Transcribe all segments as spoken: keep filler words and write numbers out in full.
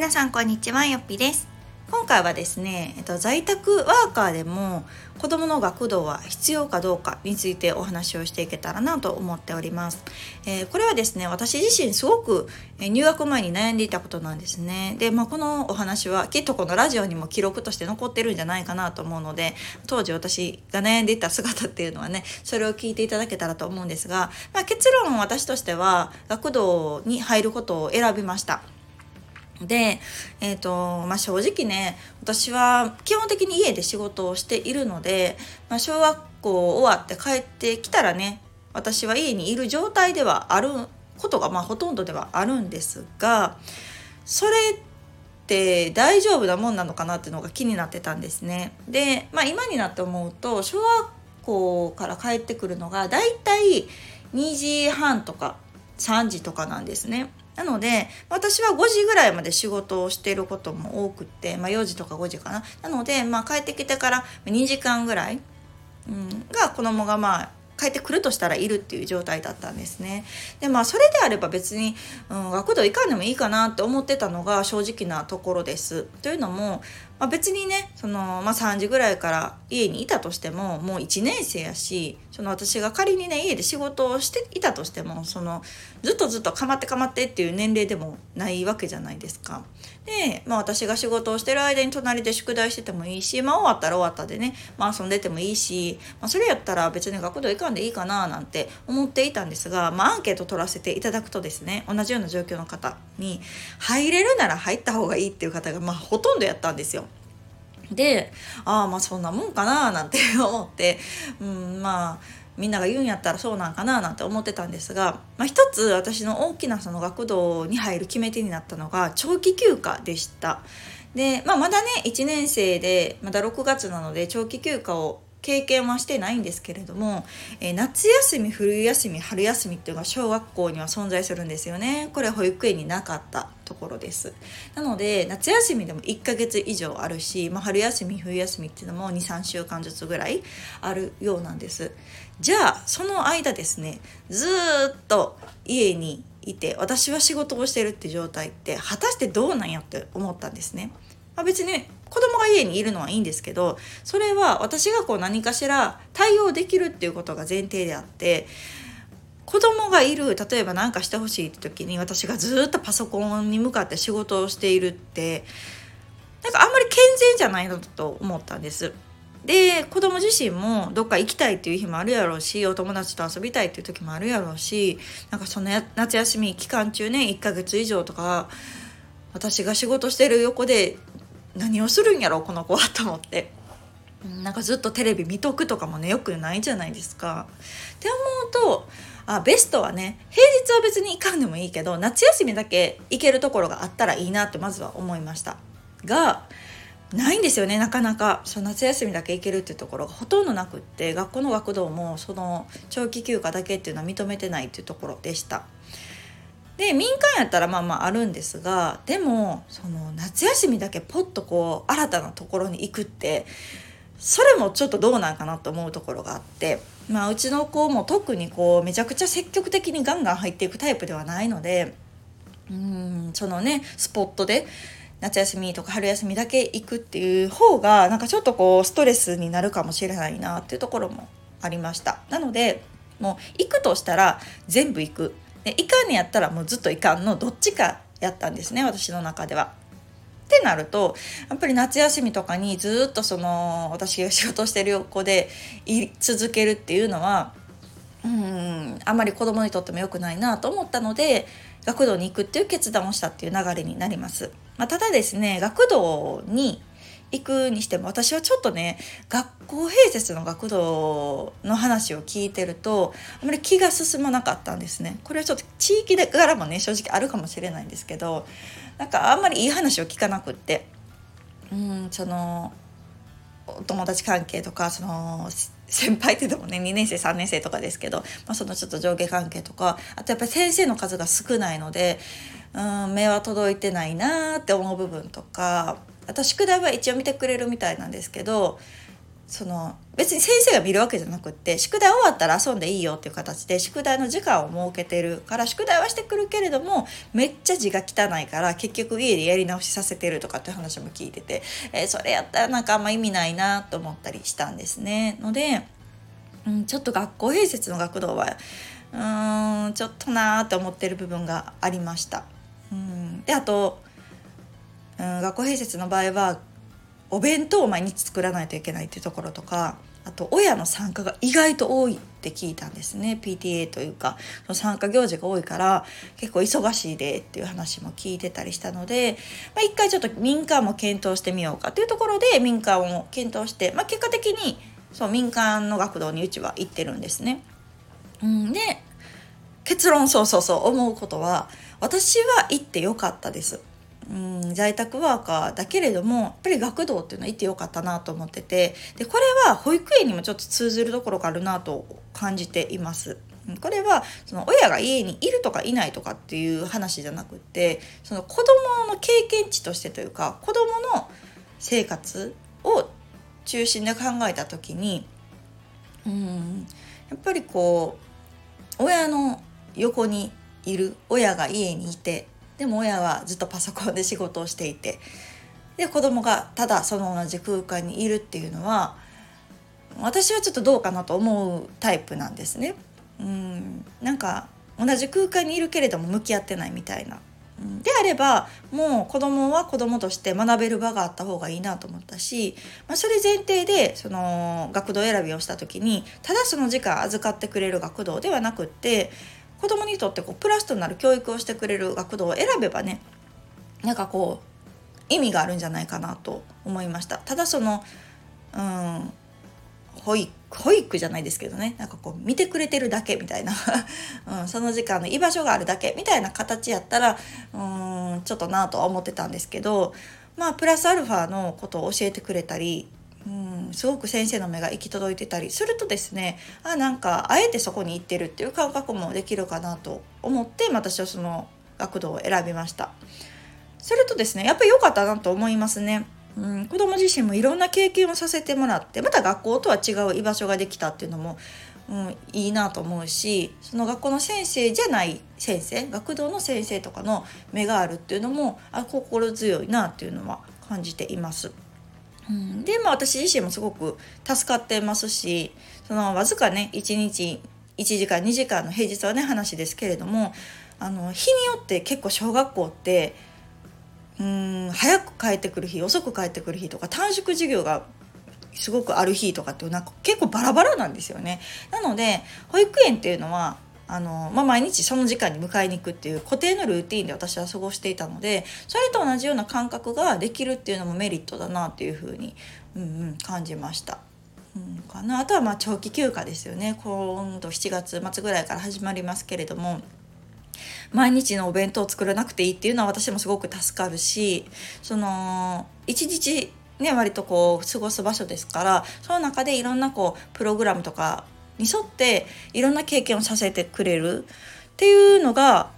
皆さんこんにちは、よっぴです。今回はですね、えっと、在宅ワーカーでも子どもの学童は必要かどうかについてお話をしていけたらなと思っております、えー、これはですね、私自身すごく入学前に悩んでいたことなんですね。で、まあ、このお話はきっとこのラジオにも記録として残ってるんじゃないかなと思うので、当時私が悩んでいた姿っていうのはね、それを聞いていただけたらと思うんですが、まあ、結論、私としては学童に入ることを選びました。で、えーとまあ、正直ね、私は基本的に家で仕事をしているので、まあ、小学校終わって帰ってきたらね、私は家にいる状態ではあることが、まあ、ほとんどではあるんですが、それって大丈夫なもんなのかなっていうのが気になってたんですね。で、まあ、今になって思うと、小学校から帰ってくるのがだいたいにじはんとかさんじとかなんですね。なので私はごじぐらいまで仕事をしていることも多くって、まあ、よじとかごじかな。なので、まあ、帰ってきてからにじかんぐらい、うん、が子供がまあ帰ってくるとしたらいるっていう状態だったんですね。で、まあ、それであれば別に、うん、学童行かんでもいいかなって思ってたのが正直なところです。というのも、まあ、別にね、その、まあ、さんじぐらいから家にいたとしても、もういちねん生やし、その私が仮にね、家で仕事をしていたとしても、そのずっとずっとかまってかまってっていう年齢でもないわけじゃないですか。で、まあ、私が仕事をしてる間に隣で宿題しててもいいし、まあ、終わったら終わったでね、まあ、遊んでてもいいし、まあ、それやったら別に学童行かんでいいかななんて思っていたんですが、まあ、アンケート取らせていただくとですね、同じような状況の方に入れるなら入った方がいいっていう方が、まあ、ほとんどやったんですよ。で、ああ、まあそんなもんかななんて思って、うん、まあみんなが言うんやったらそうなんかななんて思ってたんですが、まあ、一つ私の大きなその学童に入る決め手になったのが長期休暇でした。で、まあ、まだねいちねん生でまだろくがつなので長期休暇を経験はしてないんですけれども、えー、夏休み、冬休み、春休みっていうのが小学校には存在するんですよね。これは保育園になかったところです。なので夏休みでもいっかげつ以上あるし、まあ、春休み、冬休みっていうのもにさんしゅうかんずつぐらいあるようなんです。じゃあその間ですね、ずーっと家にいて私は仕事をしてるって状態って果たしてどうなんやって思ったんですね。まあ、別に子供が家にいるのはいいんですけど、それは私がこう何かしら対応できるっていうことが前提であって、子供がいる、例えば何かしてほしいって時に私がずっとパソコンに向かって仕事をしているって、なんかあんまり健全じゃないのと思ったんです。で、子供自身もどっか行きたいっていう日もあるやろうし、お友達と遊びたいっていう時もあるやろうし、なんかその夏休み期間中ね、いっかげつ以上とか私が仕事してる横で何をするんやろこの子はと思って、なんかずっとテレビ見とくとかもね、よくないじゃないですかって思うと、あ、ベストはね、平日は別に行かんでもいいけど夏休みだけ行けるところがあったらいいなってまずは思いましたが、ないんですよね、なかなか。その夏休みだけ行けるっていうところがほとんどなくって、学校の学童もその長期休暇だけっていうのは認めてないっていうところでした。で、民間やったらまあまああるんですが、でもその夏休みだけポッとこう新たなところに行くって、それもちょっとどうなんかなと思うところがあって、まあ、うちの子も特にこうめちゃくちゃ積極的にガンガン入っていくタイプではないので、うーん、そのねスポットで夏休みとか春休みだけ行くっていう方がなんかちょっとこうストレスになるかもしれないなっていうところもありました。なのでもう行くとしたら全部行く。で、いかんにやったらもうずっといかんのどっちかやったんですね、私の中では。ってなるとやっぱり夏休みとかにずっとその私が仕事してる横でい続けるっていうのは、うーん、あまり子供にとっても良くないなと思ったので、学童に行くっていう決断をしたっていう流れになります。まあ、ただですね、学童に行くにしても私はちょっとね、学校併設の学童の話を聞いてるとあまり気が進まなかったんですね。これはちょっと地域でからもね、正直あるかもしれないんですけど、なんかあんまりいい話を聞かなくって、うーん、そのお友達関係とか、その先輩って言ってもねにねん生さんねん生とかですけど、まあ、そのちょっと上下関係とか、あとやっぱり先生の数が少ないので、うーん、目は届いてないなって思う部分とか、あと宿題は一応見てくれるみたいなんですけど、その別に先生が見るわけじゃなくって、宿題終わったら遊んでいいよっていう形で宿題の時間を設けてるから、宿題はしてくるけれどもめっちゃ字が汚いから結局家でやり直しさせてるとかって話も聞いてて、えー、それやったらなんかあんま意味ないなと思ったりしたんですね。ので、うん、ちょっと学校併設の学童はうーんちょっとなーって思ってる部分がありました。うんであと、うん、学校併設の場合はお弁当を毎日作らないといけないっていうところとか、あと親の参加が意外と多いって聞いたんですね。 ピーティーエー というか参加行事が多いから結構忙しいでっていう話も聞いてたりしたので、まあ、一回ちょっと民間も検討してみようかというところで民間を検討して、まあ、結果的にそう民間の学童にうちは行ってるんですね。うん、で結論そうそうそう思うことは、私は行ってよかったです。うん、在宅ワーカーだけれどもやっぱり学童っていうのは行ってよかったなと思ってて、でこれは保育園にもちょっと通ずるところがあるなと感じています。これはその親が家にいるとかいないとかっていう話じゃなくって、その子どもの経験値としてというか子どもの生活を中心で考えた時に、うんやっぱりこう親の横にいる、親が家にいてでも親はずっとパソコンで仕事をしていて、で子供がただその同じ空間にいるっていうのは私はちょっとどうかなと思うタイプなんですね。うんなんか同じ空間にいるけれども向き合ってないみたいな。であればもう子供は子供として学べる場があった方がいいなと思ったし、まあ、それ前提でその学童選びをした時にただその時間預かってくれる学童ではなくって、子供にとってこうプラスとなる教育をしてくれる学童を選べばね、なんかこう意味があるんじゃないかなと思いました。ただそのうん保育保育じゃないですけどね、なんかこう見てくれてるだけみたいな、うん、その時間の居場所があるだけみたいな形やったらうーんちょっとなぁとは思ってたんですけど、まあプラスアルファのことを教えてくれたり、うんすごく先生の目が行き届いてたりするとですね、あなんかあえてそこに行ってるっていう感覚もできるかなと思って、私はその学童を選びました。それとですね、やっぱり良かったなと思いますね。うん、子ども自身もいろんな経験をさせてもらって、また学校とは違う居場所ができたっていうのも、うん、いいなと思うし、その学校の先生じゃない先生、学童の先生とかの目があるっていうのもあ心強いなっていうのは感じています。うん、で、まあ、私自身もすごく助かってますし、そのわずかねいちにちいちじかんにじかんの平日はね話ですけれども、あの日によって結構小学校ってうーん早く帰ってくる日、遅く帰ってくる日とか、短縮授業がすごくある日とかってなんか結構バラバラなんですよね。なので保育園っていうのはあの、まあ、毎日その時間に迎えに行くっていう固定のルーティーンで私は過ごしていたので、それと同じような感覚ができるっていうのもメリットだなっていうふうに、うんうん、感じました。うん、かなあとはまあ長期休暇ですよね。今度しちがつまつぐらいから始まりますけれども、毎日のお弁当を作らなくていいっていうのは私もすごく助かるし、その一日ね割とこう過ごす場所ですから、その中でいろんなこうプログラムとかに沿っていろんな経験をさせてくれるっていうのが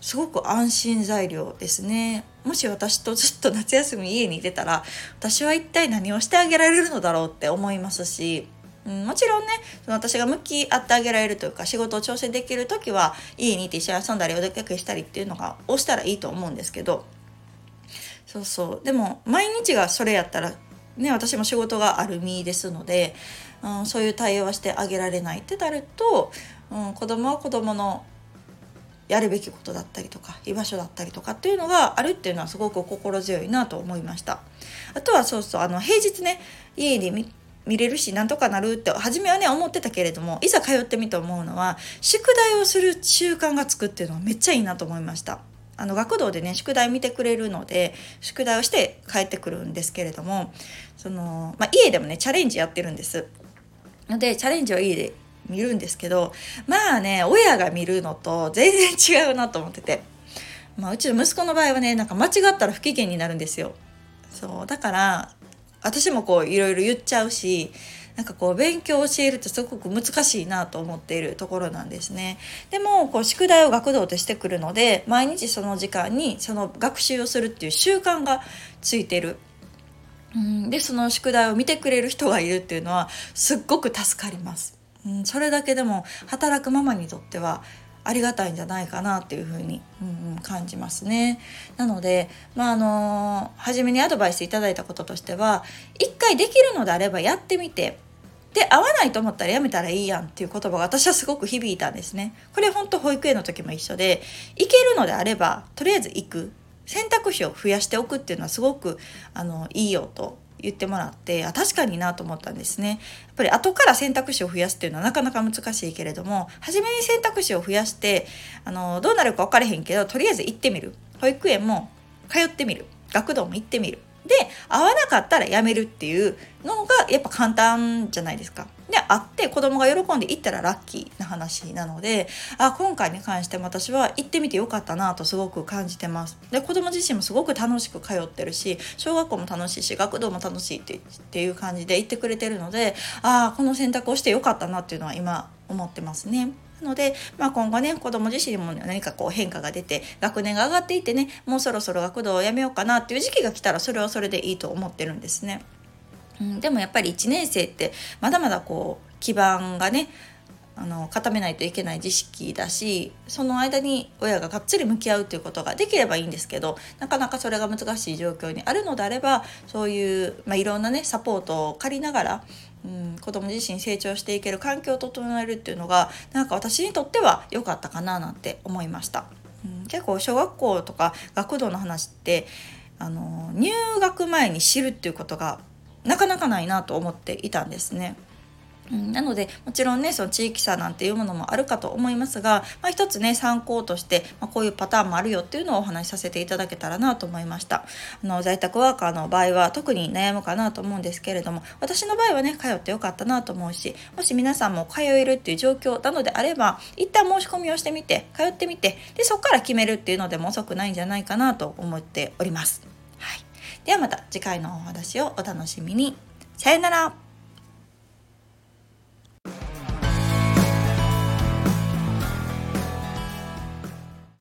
すごく安心材料ですね。もし私とずっと夏休み家にいてたら、私は一体何をしてあげられるのだろうって思いますし、うん、もちろんねその私が向き合ってあげられるというか、仕事を調整できる時は家にいて一緒に遊んだりお出かけしたりっていうのがをしたらいいと思うんですけど、そうそうでも毎日がそれやったらね、私も仕事がある身ですので、うん、そういう対応はしてあげられないってなると、うん、子供は子供のやるべきことだったりとか居場所だったりとかっていうのがあるっていうのはすごく心強いなと思いました。あとはそうそうあの平日ね家に見見れるしなんとかなるって初めはね思ってたけれども、いざ通ってみて思うのは宿題をする習慣がつくっていうのはめっちゃいいなと思いました。あの学童でね宿題見てくれるので宿題をして帰ってくるんですけれども、その、まあ、家でもねチャレンジやってるんですので、チャレンジを家で見るんですけど、まあね親が見るのと全然違うなと思ってて、まあ、うちの息子の場合はねなんか間違ったら不機嫌になるんですよ。そうだから私もこういろいろ言っちゃうし、なんかこう勉強を教えるってすごく難しいなと思っているところなんですね。でもこう宿題を学童としてくるので、毎日その時間にその学習をするっていう習慣がついてる。うん、でその宿題を見てくれる人がいるっていうのはすっごく助かります、うん、それだけでも働くママにとってはありがたいんじゃないかなっていうふうに、うんうん、感じますね。なので、まああのー、初めにアドバイスいただいたこととしては、一回できるのであればやってみて、で合わないと思ったらやめたらいいやんっていう言葉が私はすごく響いたんですね。これ本当保育園の時も一緒で、行けるのであればとりあえず行く選択肢を増やしておくっていうのはすごくあのいいよと言ってもらって、あ確かになと思ったんですね。やっぱり後から選択肢を増やすっていうのはなかなか難しいけれども、初めに選択肢を増やしてあのどうなるか分からへんけどとりあえず行ってみる、保育園も通ってみる、学童も行ってみる、で合わなかったらやめるっていうのがやっぱ簡単じゃないですか。で会って子供が喜んで行ったらラッキーな話なので、あ今回に関しても私は行ってみてよかったなとすごく感じてます。で子供自身もすごく楽しく通ってるし、小学校も楽しいし学童も楽しいって、っていう感じで行ってくれてるので、あこの選択をしてよかったなっていうのは今思ってますね。ので、まあ、今後ね子ども自身も何かこう変化が出て学年が上がっていってね、もうそろそろ学童をやめようかなっていう時期が来たらそれはそれでいいと思ってるんですね、うん、でもやっぱりいちねん生ってまだまだこう基盤がねあの固めないといけない知識だし、その間に親ががっつり向き合うということができればいいんですけど、なかなかそれが難しい状況にあるのであれば、そういう、まあ、いろんなねサポートを借りながら、うん、子ども自身成長していける環境を整えるっていうのがなんか私にとっては良かったかななんて思いました、うん、結構小学校とか学童の話ってあの入学前に知るっていうことがなかなかないなと思っていたんですね。なのでもちろんねその地域差なんていうものもあるかと思いますが、まあ、一つね参考として、まあ、こういうパターンもあるよっていうのをお話しさせていただけたらなと思いました。あの在宅ワーカーの場合は特に悩むかなと思うんですけれども、私の場合はね通ってよかったなと思うし、もし皆さんも通えるっていう状況なのであれば一旦申し込みをしてみて通ってみて、でそこから決めるっていうのでも遅くないんじゃないかなと思っております、はい、ではまた次回のお話をお楽しみに。さよなら。